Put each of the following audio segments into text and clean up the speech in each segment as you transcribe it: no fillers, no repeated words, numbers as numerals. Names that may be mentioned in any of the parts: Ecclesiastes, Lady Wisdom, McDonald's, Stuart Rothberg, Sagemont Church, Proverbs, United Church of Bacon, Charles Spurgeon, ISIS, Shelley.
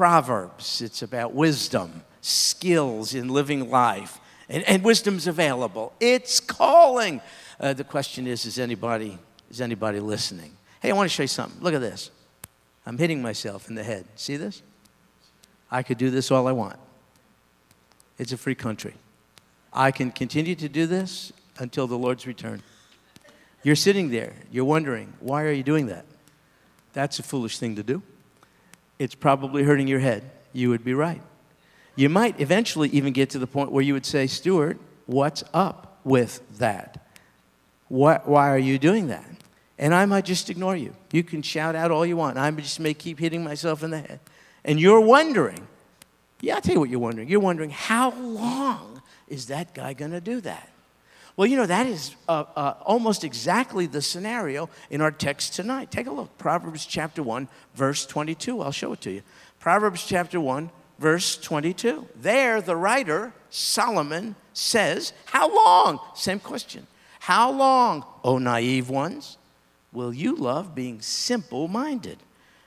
Proverbs. It's about wisdom, skills in living life. And wisdom's available. It's calling. The question is anybody listening? Hey, I want to show you something. Look at this. I'm hitting myself in the head. See this? I could do this all I want. It's a free country. I can continue to do this until the Lord's return. You're sitting there. You're wondering, why are you doing that? That's a foolish thing to do. It's probably hurting your head. You would be right. You might eventually even get to the point where you would say, Stuart, what's up with that? Why are you doing that? And I might just ignore you. You can shout out all you want. I just may keep hitting myself in the head. And you're wondering. Yeah, I'll tell you what you're wondering. You're wondering, how long is that guy going to do that? Well, you know, that is almost exactly the scenario in our text tonight. Take a look. Proverbs chapter 1, verse 22. I'll show it to you. Proverbs chapter 1, verse 22. There, the writer, Solomon, says, how long? Same question. How long, O naive ones, will you love being simple-minded?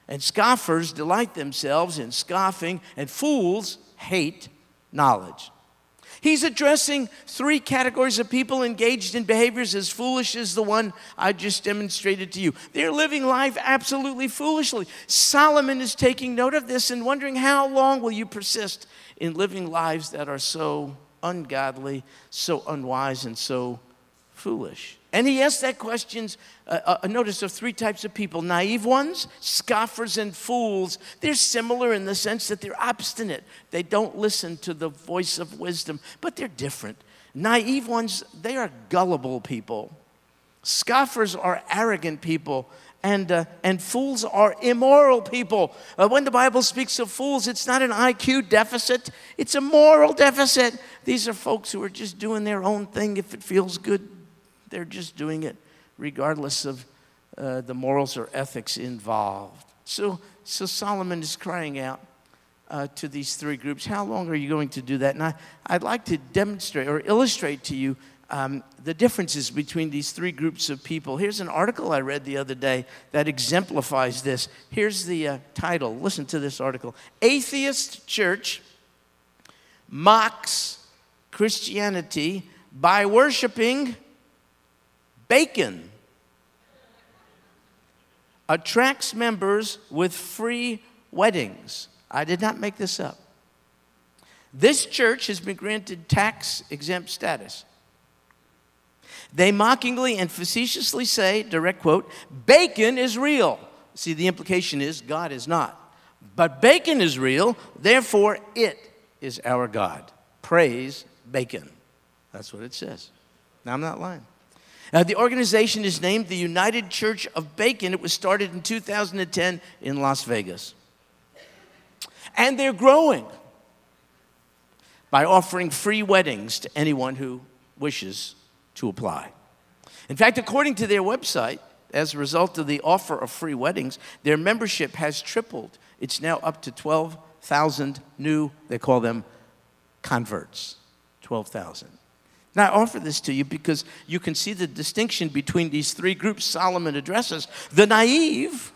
And scoffers delight themselves in scoffing, and fools hate knowledge. He's addressing three categories of people engaged in behaviors as foolish as the one I just demonstrated to you. They're living life absolutely foolishly. Solomon is taking note of this and wondering, how long will you persist in living lives that are so ungodly, so unwise, and so foolish? And he asks that question, notice, of three types of people. Naive ones, scoffers, and fools. They're similar in the sense that they're obstinate. They don't listen to the voice of wisdom, but they're different. Naive ones, they are gullible people. Scoffers are arrogant people, and fools are immoral people. When the Bible speaks of fools, it's not an IQ deficit. It's a moral deficit. These are folks who are just doing their own thing. If it feels good, they're just doing it regardless of the morals or ethics involved. So Solomon is crying out to these three groups, how long are you going to do that? And I'd like to demonstrate or illustrate to you the differences between these three groups of people. Here's an article I read the other day that exemplifies this. Here's the title. Listen to this article. Atheist Church Mocks Christianity by Worshiping Bacon. Attracts members with free weddings. I did not make this up. This church has been granted tax-exempt status. They mockingly and facetiously say, direct quote, bacon is real. See, the implication is God is not. But bacon is real, therefore it is our God. Praise bacon. That's what it says. Now, I'm not lying. The organization is named the United Church of Bacon. It was started in 2010 in Las Vegas. And they're growing by offering free weddings to anyone who wishes to apply. In fact, according to their website, as a result of the offer of free weddings, their membership has tripled. It's now up to 12,000 new, they call them converts, 12,000. Now, I offer this to you because you can see the distinction between these three groups Solomon addresses. The naive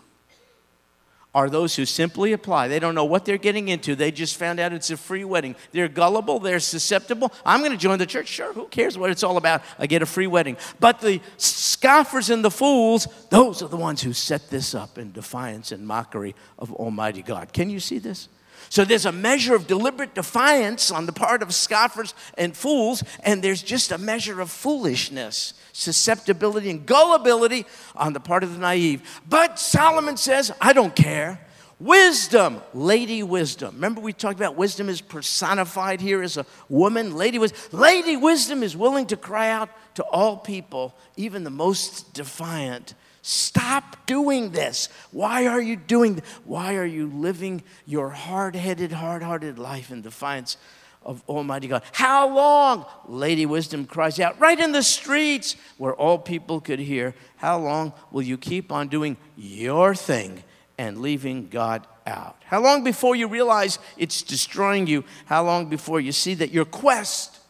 are those who simply apply. They don't know what they're getting into. They just found out it's a free wedding. They're gullible. They're susceptible. I'm going to join the church. Sure, who cares what it's all about? I get a free wedding. But the scoffers and the fools, those are the ones who set this up in defiance and mockery of Almighty God. Can you see this? So there's a measure of deliberate defiance on the part of scoffers and fools, and there's just a measure of foolishness, susceptibility, and gullibility on the part of the naive. But Solomon says, I don't care. Wisdom, Lady Wisdom. Remember we talked about wisdom is personified here as a woman. Lady Wisdom is willing to cry out to all people, even the most defiant. Stop doing this. Why are you doing this? Why are you living your hard-hearted life in defiance of Almighty God? How long? Lady Wisdom cries out right in the streets where all people could hear. How long will you keep on doing your thing and leaving God out? How long before you realize it's destroying you? How long before you see that your quest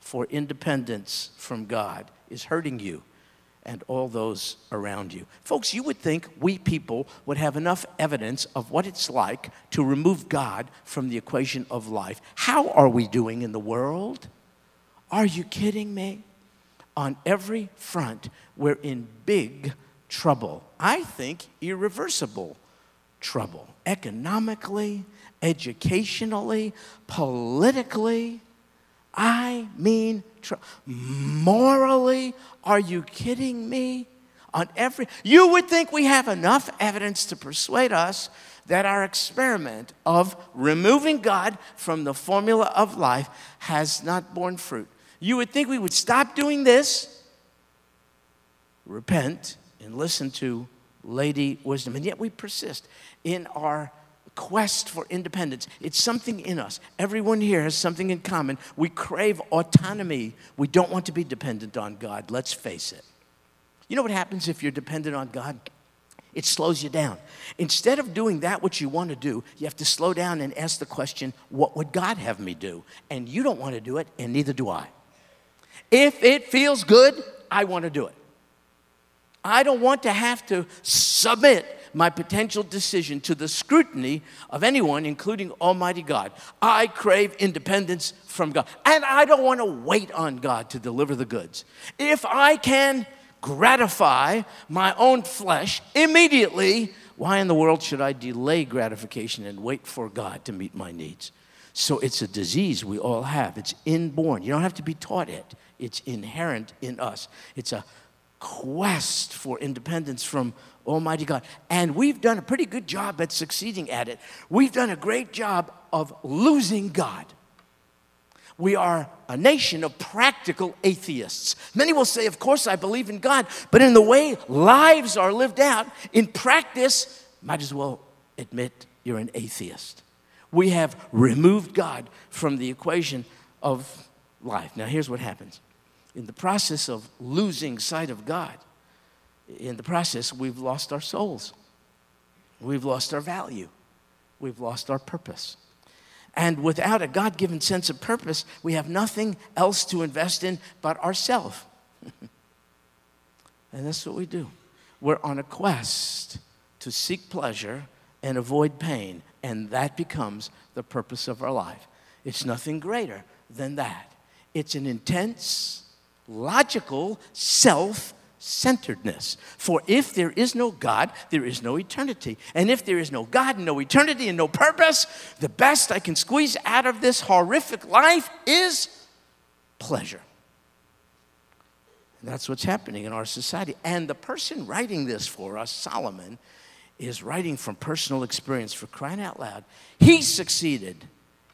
for independence from God is hurting you? and all those around you. Folks, you would think we people would have enough evidence of what it's like to remove God from the equation of life. How are we doing in the world? Are you kidding me? On every front, we're in big trouble. I think irreversible trouble. Economically, educationally, politically, I mean morally, are you kidding me? On every, you would think we have enough evidence to persuade us that our experiment of removing God from the formula of life has not borne fruit. You would think we would stop doing this, repent, and listen to Lady Wisdom. And yet we persist in our quest for independence. It's something in us. Everyone here has something in common. We crave autonomy. We don't want to be dependent on God. Let's face it. You know what happens if you're dependent on God? It slows you down. Instead of doing that which you want to do, you have to slow down and ask the question, what would God have me do? And you don't want to do it, and neither do I. If it feels good, I want to do it. I don't want to have to submit my potential decision to the scrutiny of anyone, including Almighty God. I crave independence from God. And I don't want to wait on God to deliver the goods. If I can gratify my own flesh immediately, why in the world should I delay gratification and wait for God to meet my needs? So it's a disease we all have. It's inborn. You don't have to be taught it. It's inherent in us. It's a quest for independence from Almighty God. And we've done a pretty good job at succeeding at it. We've done a great job of losing God. We are a nation of practical atheists. Many will say, of course, I believe in God, but in the way lives are lived out, in practice, might as well admit you're an atheist. We have removed God from the equation of life. Now, here's what happens. In the process of losing sight of God, in the process, we've lost our souls. We've lost our value. We've lost our purpose. And without a God-given sense of purpose, we have nothing else to invest in but ourselves. And that's what we do. We're on a quest to seek pleasure and avoid pain, and that becomes the purpose of our life. It's nothing greater than that. It's an intense, logical self-centeredness. For if there is no God, there is no eternity. And if there is no God, no eternity, and no purpose, the best I can squeeze out of this horrific life is pleasure. And that's what's happening in our society. And the person writing this for us, Solomon, is writing from personal experience, for crying out loud. He succeeded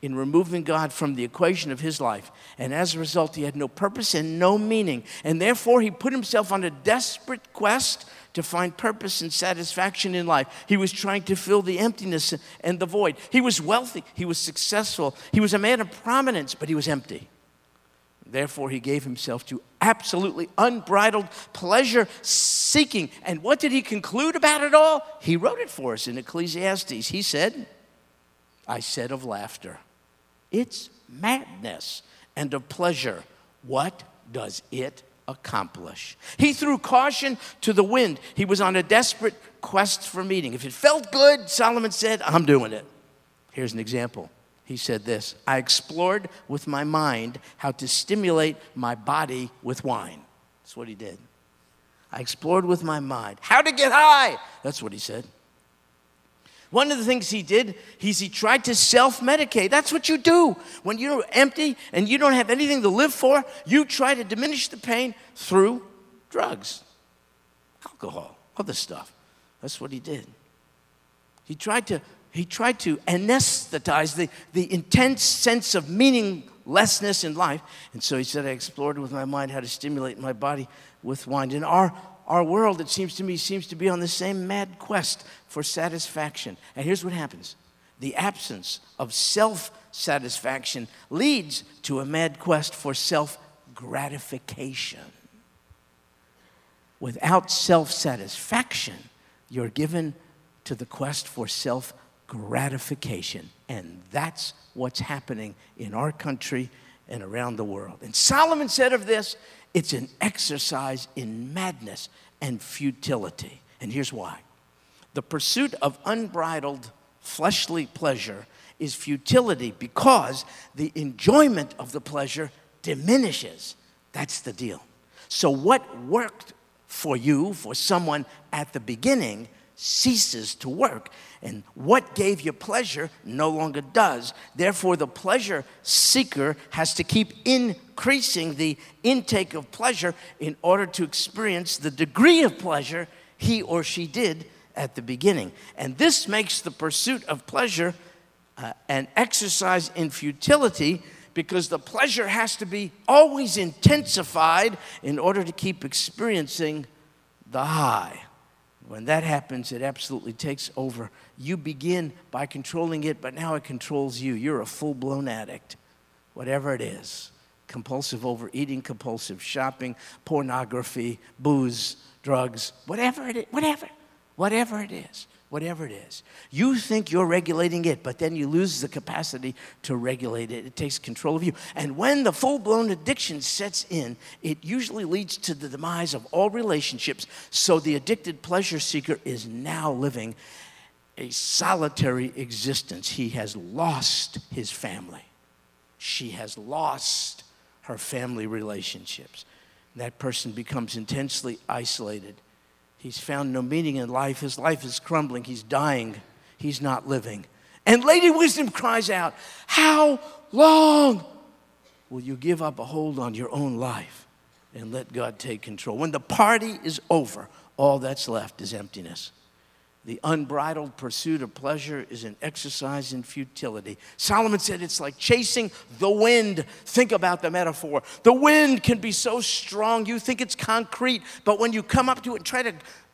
in removing God from the equation of his life. And as a result, he had no purpose and no meaning. And therefore, he put himself on a desperate quest to find purpose and satisfaction in life. He was trying to fill the emptiness and the void. He was wealthy. He was successful. He was a man of prominence, but he was empty. Therefore, he gave himself to absolutely unbridled pleasure seeking. And what did he conclude about it all? He wrote it for us in Ecclesiastes. He said, I said of laughter, it's madness, and of pleasure, what does it accomplish? He threw caution to the wind. He was on a desperate quest for meaning. If it felt good, Solomon said, I'm doing it. Here's an example. He said this, I explored with my mind how to stimulate my body with wine. That's what he did. I explored with my mind how to get high. That's what he said. One of the things he did is he tried to self-medicate. That's what you do. When you're empty and you don't have anything to live for, you try to diminish the pain through drugs, alcohol, other stuff. That's what he did. He tried to anesthetize the intense sense of meaninglessness in life. And so he said, I explored with my mind how to stimulate my body with wine. In our world, it seems to me, seems to be on the same mad quest for satisfaction. And here's what happens. The absence of self-satisfaction leads to a mad quest for self-gratification. Without self-satisfaction, you're given to the quest for self-gratification. And that's what's happening in our country and around the world. And Solomon said of this, it's an exercise in madness and futility. And here's why. The pursuit of unbridled fleshly pleasure is futility because the enjoyment of the pleasure diminishes. That's the deal. So what worked for you, for someone at the beginning, ceases to work. And what gave you pleasure no longer does. Therefore, the pleasure seeker has to keep increasing the intake of pleasure in order to experience the degree of pleasure he or she did at the beginning. And this makes the pursuit of pleasure an exercise in futility because the pleasure has to be always intensified in order to keep experiencing the high. When that happens, it absolutely takes over. You begin by controlling it, but now it controls you. You're a full-blown addict, whatever it is. Compulsive overeating, compulsive shopping, pornography, booze, drugs, whatever it is. You think you're regulating it, but then you lose the capacity to regulate it. It takes control of you. And when the full-blown addiction sets in, it usually leads to the demise of all relationships. So the addicted pleasure seeker is now living a solitary existence. He has lost his family. She has lost her family relationships. And that person becomes intensely isolated. He's found no meaning in life. His life is crumbling. He's dying. He's not living. And Lady Wisdom cries out, how long will you give up a hold on your own life and let God take control? When the party is over, all that's left is emptiness. The unbridled pursuit of pleasure is an exercise in futility. Solomon said it's like chasing the wind. Think about the metaphor. The wind can be so strong, you think it's concrete, but when you come up to it and try to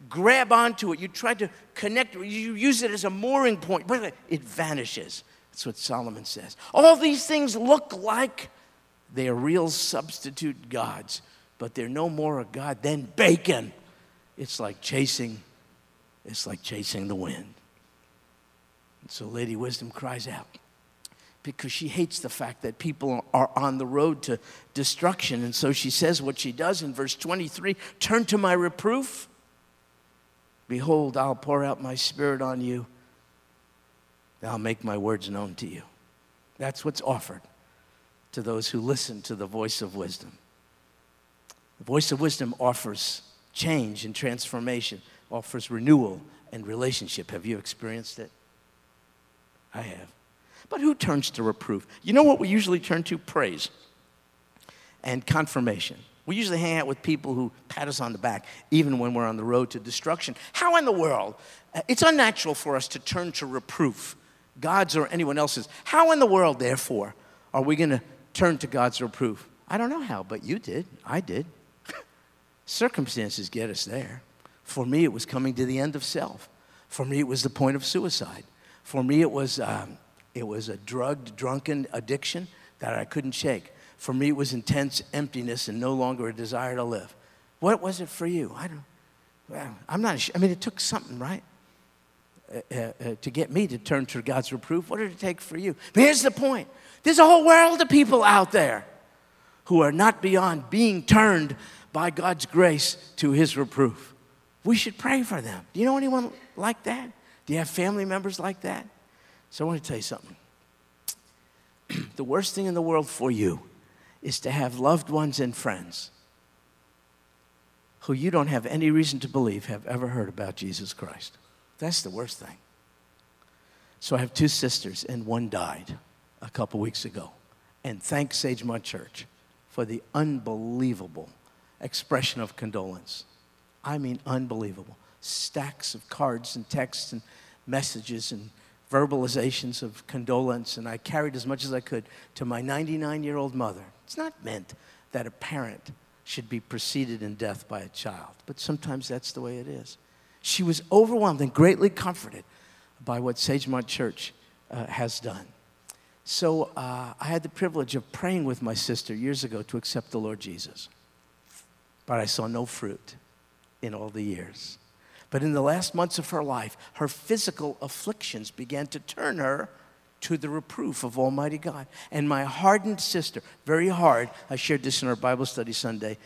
grab onto it, you try to connect, you use it as a mooring point, but it vanishes. That's what Solomon says. All these things look like they are real substitute gods, but they're no more a god than Bacon. It's like chasing the wind. And so Lady Wisdom cries out because she hates the fact that people are on the road to destruction. And so she says what she does in verse 23, turn to my reproof. Behold, I'll pour out my spirit on you. I'll make my words known to you. That's what's offered to those who listen to the voice of wisdom. The voice of wisdom offers change and transformation. Offers renewal and relationship. Have you experienced it? I have. But who turns to reproof? You know what we usually turn to? Praise and confirmation. We usually hang out with people who pat us on the back, even when we're on the road to destruction. How in the world? It's unnatural for us to turn to reproof, God's or anyone else's. How in the world, therefore, are we going to turn to God's reproof? I don't know how, but you did. I did. Circumstances get us there. For me, it was coming to the end of self. For me, it was the point of suicide. For me, it was a drugged, drunken addiction that I couldn't shake. For me, it was intense emptiness and no longer a desire to live. What was it for you? It took something, right? To get me to turn to God's reproof. What did it take for you? But here's the point. There's a whole world of people out there who are not beyond being turned by God's grace to his reproof. We should pray for them. Do you know anyone like that? Do you have family members like that? So I want to tell you something. The worst thing in the world for you is to have loved ones and friends who you don't have any reason to believe have ever heard about Jesus Christ. That's the worst thing. So I have two sisters, and one died a couple weeks ago. And thank Sagemont Church for the unbelievable expression of condolence. I mean, unbelievable. Stacks of cards and texts and messages and verbalizations of condolence. And I carried as much as I could to my 99-year-old mother. It's not meant that a parent should be preceded in death by a child. But sometimes that's the way it is. She was overwhelmed and greatly comforted by what Sagemont Church has done. So I had the privilege of praying with my sister years ago to accept the Lord Jesus. But I saw no fruit in all the years. But in the last months of her life, her physical afflictions began to turn her to the reproof of Almighty God. And my hardened sister, very hard, I shared this in our Bible study Sunday,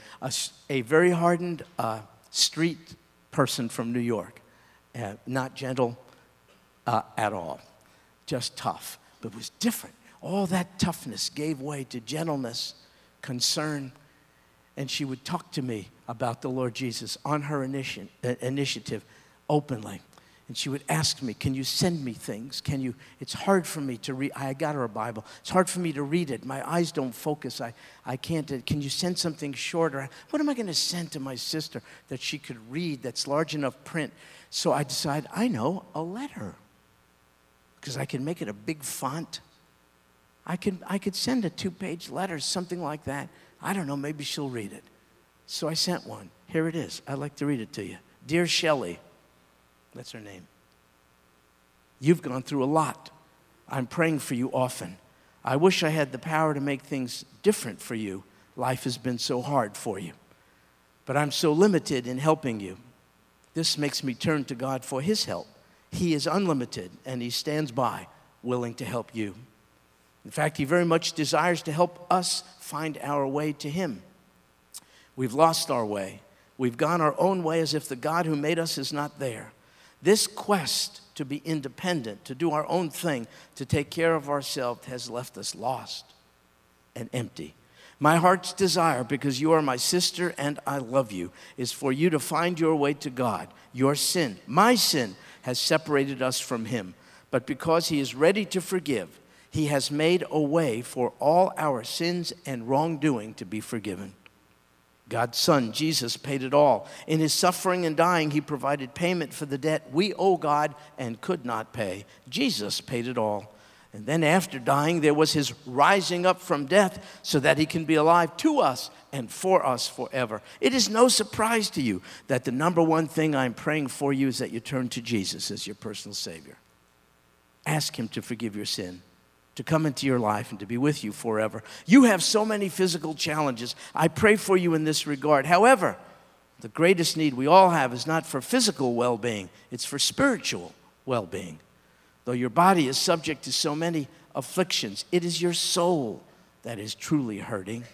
a very hardened street person from New York, not gentle at all, just tough, but was different. All that toughness gave way to gentleness, concern, and she would talk to me about the Lord Jesus on her initiative openly. And she would ask me, can you send me things? Can you? It's hard for me to read. I got her a Bible. It's hard for me to read it. My eyes don't focus. I can't. Can you send something shorter? What am I going to send to my sister that she could read that's large enough print? So I decide, I know, I'll let her. Because I can make it a big font. I could send a 2-page letter, something like that. I don't know, maybe she'll read it. So I sent one. Here it is. I'd like to read it to you. Dear Shelley. That's her name. You've gone through a lot. I'm praying for you often. I wish I had the power to make things different for you. Life has been so hard for you. But I'm so limited in helping you. This makes me turn to God for his help. He is unlimited, and he stands by, willing to help you. In fact, he very much desires to help us find our way to him. We've lost our way. We've gone our own way as if the God who made us is not there. This quest to be independent, to do our own thing, to take care of ourselves has left us lost and empty. My heart's desire, because you are my sister and I love you, is for you to find your way to God. Your sin, my sin, has separated us from him. But because he is ready to forgive, he has made a way for all our sins and wrongdoing to be forgiven. God's Son, Jesus, paid it all. In his suffering and dying, he provided payment for the debt we owe God and could not pay. Jesus paid it all. And then after dying, there was his rising up from death so that he can be alive to us and for us forever. It is no surprise to you that the number one thing I'm praying for you is that you turn to Jesus as your personal Savior. Ask him to forgive your sin, to come into your life and to be with you forever. You have so many physical challenges. I pray for you in this regard. However, the greatest need we all have is not for physical well-being. It's for spiritual well-being. Though your body is subject to so many afflictions, it is your soul that is truly hurting.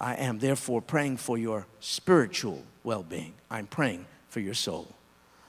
I am therefore praying for your spiritual well-being. I'm praying for your soul.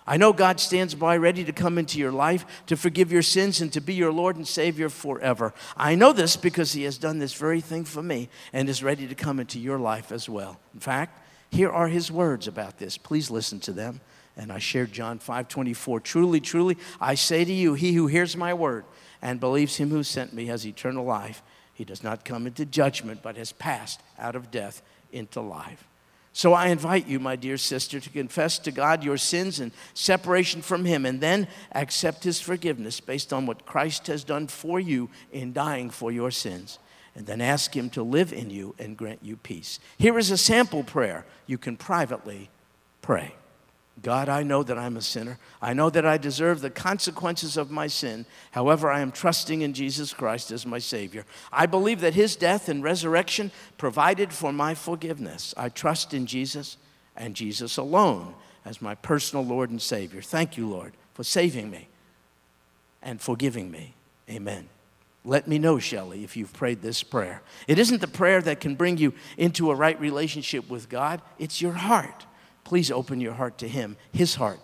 I know God stands by ready to come into your life, to forgive your sins, and to be your Lord and Savior forever. I know this because he has done this very thing for me and is ready to come into your life as well. In fact, here are his words about this. Please listen to them. And I shared John 5:24. Truly, truly, I say to you, he who hears my word and believes him who sent me has eternal life. He does not come into judgment, but has passed out of death into life. So I invite you, my dear sister, to confess to God your sins and separation from him, and then accept his forgiveness based on what Christ has done for you in dying for your sins. And then ask him to live in you and grant you peace. Here is a sample prayer you can privately pray. God, I know that I'm a sinner. I know that I deserve the consequences of my sin. However, I am trusting in Jesus Christ as my Savior. I believe that his death and resurrection provided for my forgiveness. I trust in Jesus and Jesus alone as my personal Lord and Savior. Thank you, Lord, for saving me and forgiving me. Amen. Let me know, Shelley, if you've prayed this prayer. It isn't the prayer that can bring you into a right relationship with God. It's your heart. Please open your heart to him. His heart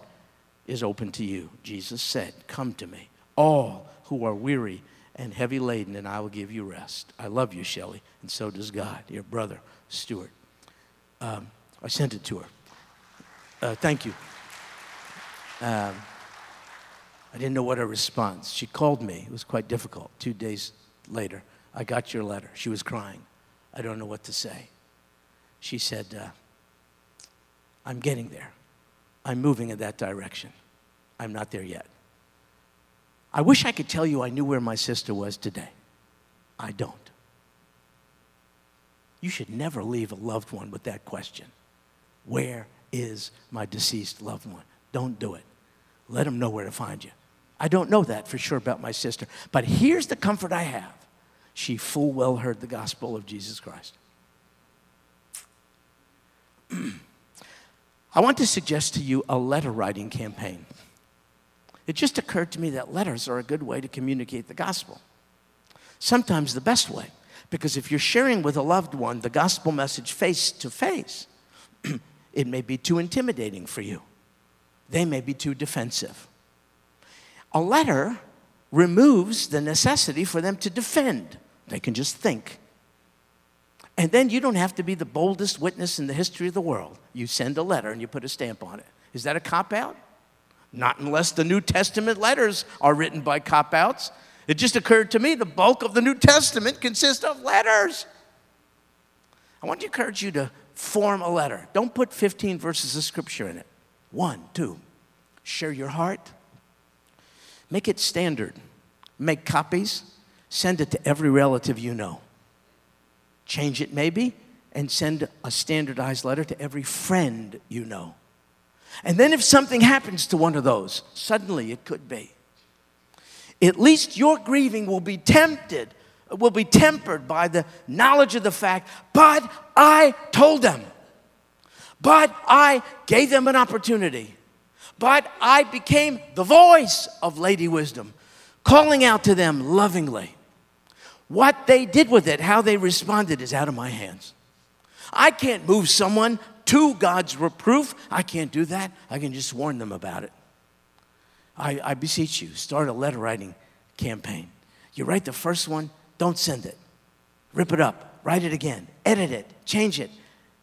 is open to you. Jesus said, come to me, all who are weary and heavy laden, and I will give you rest. I love you, Shelley, and so does God, your brother, Stuart. I sent it to her. Thank you. I didn't know what her response. She called me. It was quite difficult. 2 days later, I got your letter. She was crying. I don't know what to say. She said, I'm getting there. I'm moving in that direction. I'm not there yet. I wish I could tell you I knew where my sister was today. I don't. You should never leave a loved one with that question. Where is my deceased loved one? Don't do it. Let them know where to find you. I don't know that for sure about my sister, but here's the comfort I have. She full well heard the gospel of Jesus Christ. I want to suggest to you a letter writing campaign. It just occurred to me that letters are a good way to communicate the gospel. sometimes the best way. Because if you're sharing with a loved one the gospel message face to face, it may be too intimidating for you. They may be too defensive. A letter removes the necessity for them to defend. They can just think. And then you don't have to be the boldest witness in the history of the world. You send a letter and you put a stamp on it. Is that a cop-out? Not unless the New Testament letters are written by cop-outs. It just occurred to me the bulk of the New Testament consists of letters. I want to encourage you to form a letter. Don't put 15 verses of Scripture in it. 1, 2. Share your heart. Make it standard. Make copies. Send it to every relative you know. Change it maybe and send a standardized letter to every friend you know. And then if something happens to one of those, suddenly it could be. At least your grieving will be tempered by the knowledge of the fact, but I told them. But I gave them an opportunity. But I became the voice of Lady Wisdom, calling out to them lovingly. What they did with it, how they responded, is out of my hands. I can't move someone to God's reproof. I can't do that. I can just warn them about it. I beseech you, start a letter writing campaign. You write the first one, don't send it. Rip it up, write it again, edit it, change it,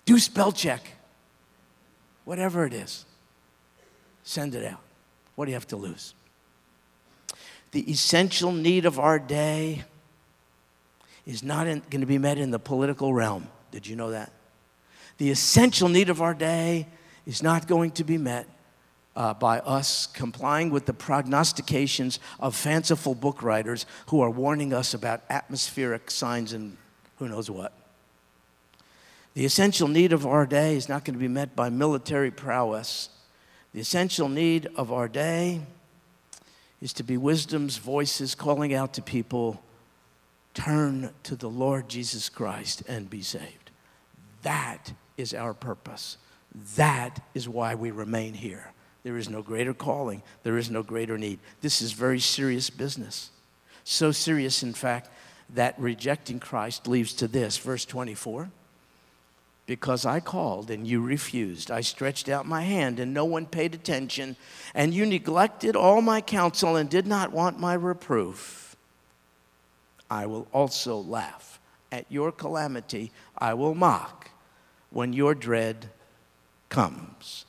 do spell check. Whatever it is, send it out. What do you have to lose? The essential need of our day is not going to be met in the political realm. Did you know that? The essential need of our day is not going to be met by us complying with the prognostications of fanciful book writers who are warning us about atmospheric signs and who knows what. The essential need of our day is not going to be met by military prowess. The essential need of our day is to be wisdom's voices calling out to people, turn to the Lord Jesus Christ and be saved. That is our purpose. That is why we remain here. There is no greater calling. There is no greater need. This is very serious business. So serious, in fact, that rejecting Christ leads to this. Verse 24, because I called and you refused. I stretched out my hand and no one paid attention. And you neglected all my counsel and did not want my reproof. I will also laugh at your calamity. I will mock when your dread comes.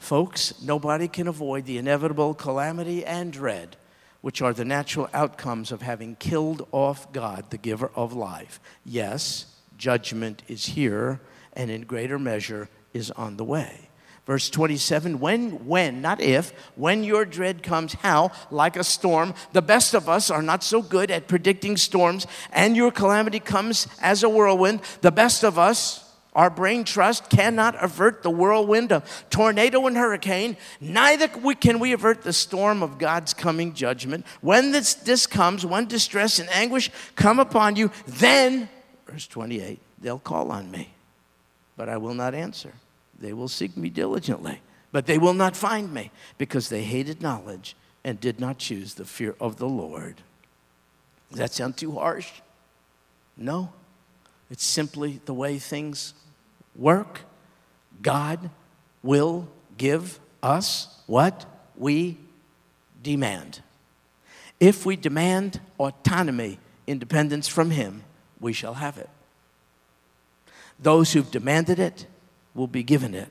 Folks, nobody can avoid the inevitable calamity and dread, which are the natural outcomes of having killed off God, the giver of life. Yes, judgment is here, and in greater measure is on the way. Verse 27, when, not if, when your dread comes, how, like a storm, the best of us are not so good at predicting storms, and your calamity comes as a whirlwind, the best of us, our brain trust cannot avert the whirlwind of tornado and hurricane. Neither can we avert the storm of God's coming judgment. When this comes, when distress and anguish come upon you, then, verse 28, they'll call on me, but I will not answer. They will seek me diligently, but they will not find me, because they hated knowledge and did not choose the fear of the Lord. Does that sound too harsh? No. It's simply the way things work. God will give us what we demand. If we demand autonomy, independence from Him, we shall have it. Those who've demanded it will be given it.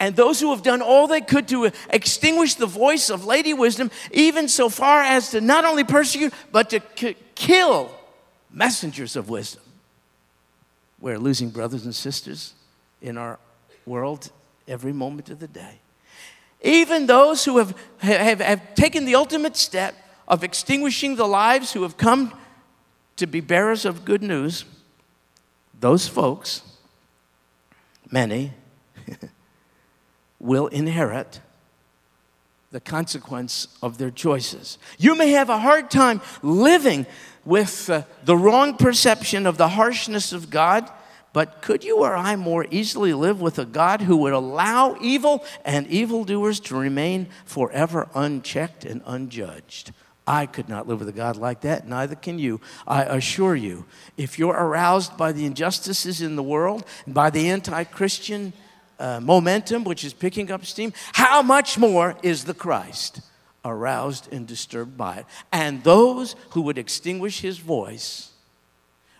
And those who have done all they could to extinguish the voice of Lady Wisdom, even so far as to not only persecute, but to kill messengers of wisdom. We're losing brothers and sisters in our world every moment of the day. Even those who have taken the ultimate step of extinguishing the lives who have come to be bearers of good news, those folks, many, will inherit the consequence of their choices. You may have a hard time living with the wrong perception of the harshness of God, but could you or I more easily live with a God who would allow evil and evildoers to remain forever unchecked and unjudged? I could not live with a God like that, neither can you. I assure you, if you're aroused by the injustices in the world, and by the anti-Christian momentum, which is picking up steam, how much more is the Christ aroused and disturbed by it? And those who would extinguish his voice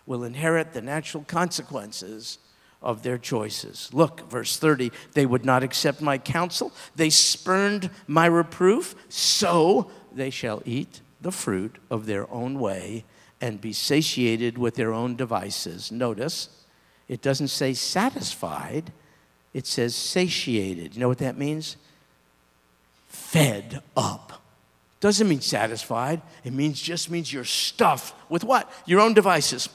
will inherit the natural consequences of their choices. Look, verse 30, they would not accept my counsel. They spurned my reproof, so they shall eat the fruit of their own way and be satiated with their own devices. Notice, it doesn't say satisfied, it says satiated. You know what that means? Fed up. Doesn't mean satisfied. It means just means you're stuffed with what? Your own devices.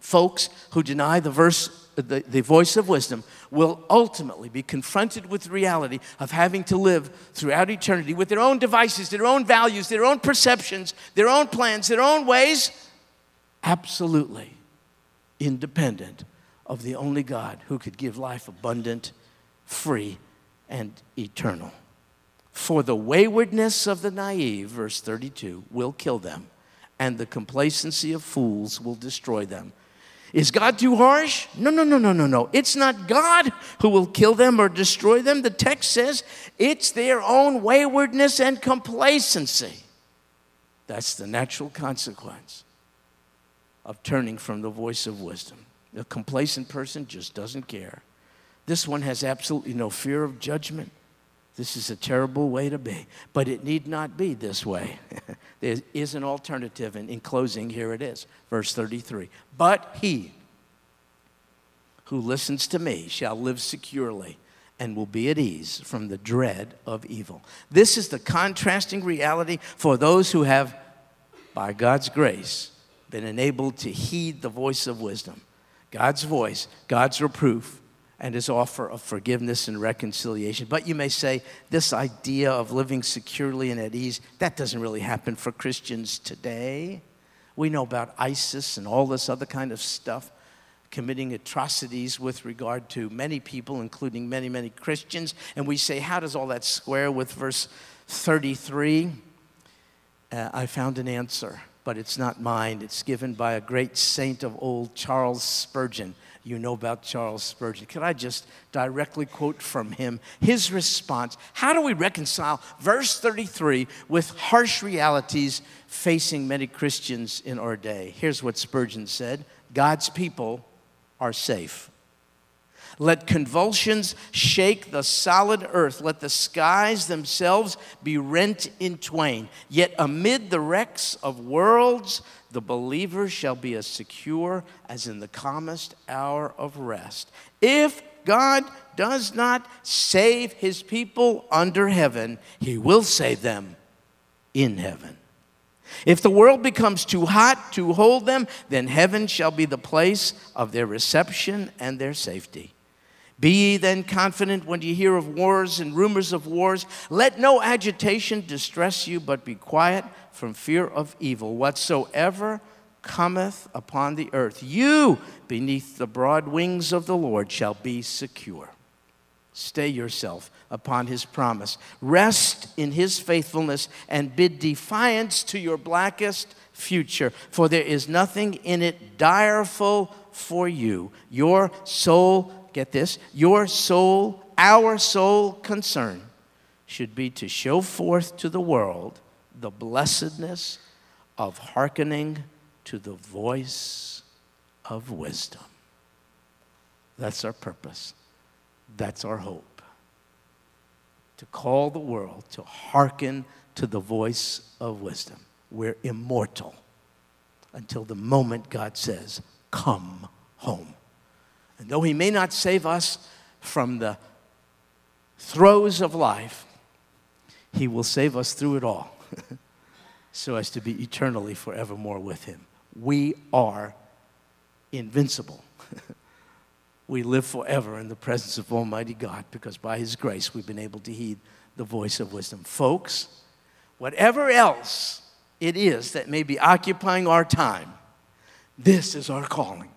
Folks who deny the voice of wisdom will ultimately be confronted with the reality of having to live throughout eternity with their own devices, their own values, their own perceptions, their own plans, their own ways, absolutely independent of the only God who could give life abundant, free, and eternal. For the waywardness of the naive, verse 32, will kill them, and the complacency of fools will destroy them. Is God too harsh? No. It's not God who will kill them or destroy them. The text says it's their own waywardness and complacency. That's the natural consequence of turning from the voice of wisdom. The complacent person just doesn't care. This one has absolutely no fear of judgment. This is a terrible way to be, but it need not be this way. There is an alternative, and in closing, here it is, verse 33. But he who listens to me shall live securely and will be at ease from the dread of evil. This is the contrasting reality for those who have, by God's grace, been enabled to heed the voice of wisdom. God's voice, God's reproof, and his offer of forgiveness and reconciliation. But you may say, this idea of living securely and at ease, that doesn't really happen for Christians today. We know about ISIS and all this other kind of stuff, committing atrocities with regard to many people, including many, many Christians. And we say, how does all that square with verse 33? I found an answer, but it's not mine. It's given by a great saint of old, Charles Spurgeon. You know about Charles Spurgeon. Could I just directly quote from him his response? How do we reconcile verse 33 with harsh realities facing many Christians in our day? Here's what Spurgeon said. God's people are safe. Let convulsions shake the solid earth. Let the skies themselves be rent in twain. Yet amid the wrecks of worlds, the believer shall be as secure as in the calmest hour of rest. If God does not save his people under heaven, he will save them in heaven. If the world becomes too hot to hold them, then heaven shall be the place of their reception and their safety. Be ye then confident when you hear of wars and rumors of wars. Let no agitation distress you, but be quiet from fear of evil. Whatsoever cometh upon the earth, you beneath the broad wings of the Lord shall be secure. Stay yourself upon his promise. Rest in his faithfulness and bid defiance to your blackest future, for there is nothing in it direful for you. Your soul, get this, your soul, our sole concern should be to show forth to the world the blessedness of hearkening to the voice of wisdom. That's our purpose. That's our hope. To call the world to hearken to the voice of wisdom. We're immortal until the moment God says, come home. And though he may not save us from the throes of life, he will save us through it all so as to be eternally forevermore with him. We are invincible. We live forever in the presence of Almighty God because by his grace we've been able to heed the voice of wisdom. Folks, whatever else it is that may be occupying our time, this is our calling.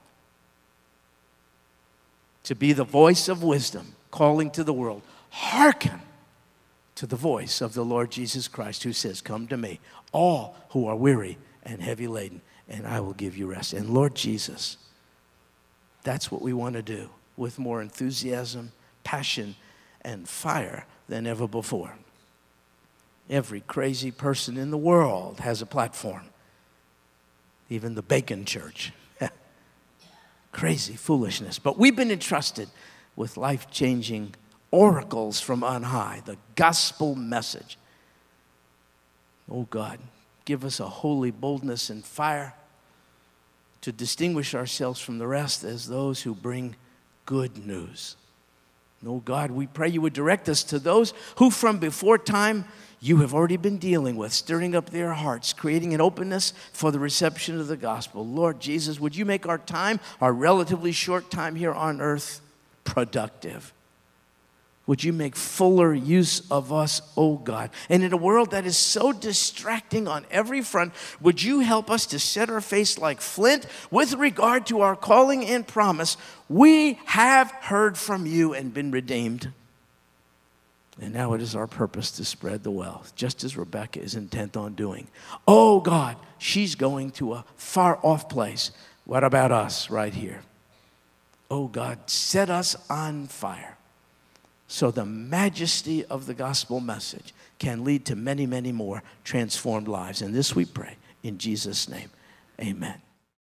To be the voice of wisdom, calling to the world, hearken to the voice of the Lord Jesus Christ, who says, come to me, all who are weary and heavy laden, and I will give you rest. And Lord Jesus, that's what we want to do with more enthusiasm, passion, and fire than ever before. Every crazy person in the world has a platform, even the Bacon Church. Crazy foolishness. But we've been entrusted with life-changing oracles from on high, the gospel message. Oh God, give us a holy boldness and fire to distinguish ourselves from the rest as those who bring good news. Oh God, we pray you would direct us to those who from before time you have already been dealing with, stirring up their hearts, creating an openness for the reception of the gospel. Lord Jesus, would you make our time, our relatively short time here on earth, productive? Would you make fuller use of us, oh God? And in a world that is so distracting on every front, would you help us to set our face like flint with regard to our calling and promise? We have heard from you and been redeemed. And now it is our purpose to spread the wealth, just as Rebecca is intent on doing. Oh, God, she's going to a far-off place. What about us right here? Oh, God, set us on fire so the majesty of the gospel message can lead to many, many more transformed lives. And this we pray in Jesus' name. Amen.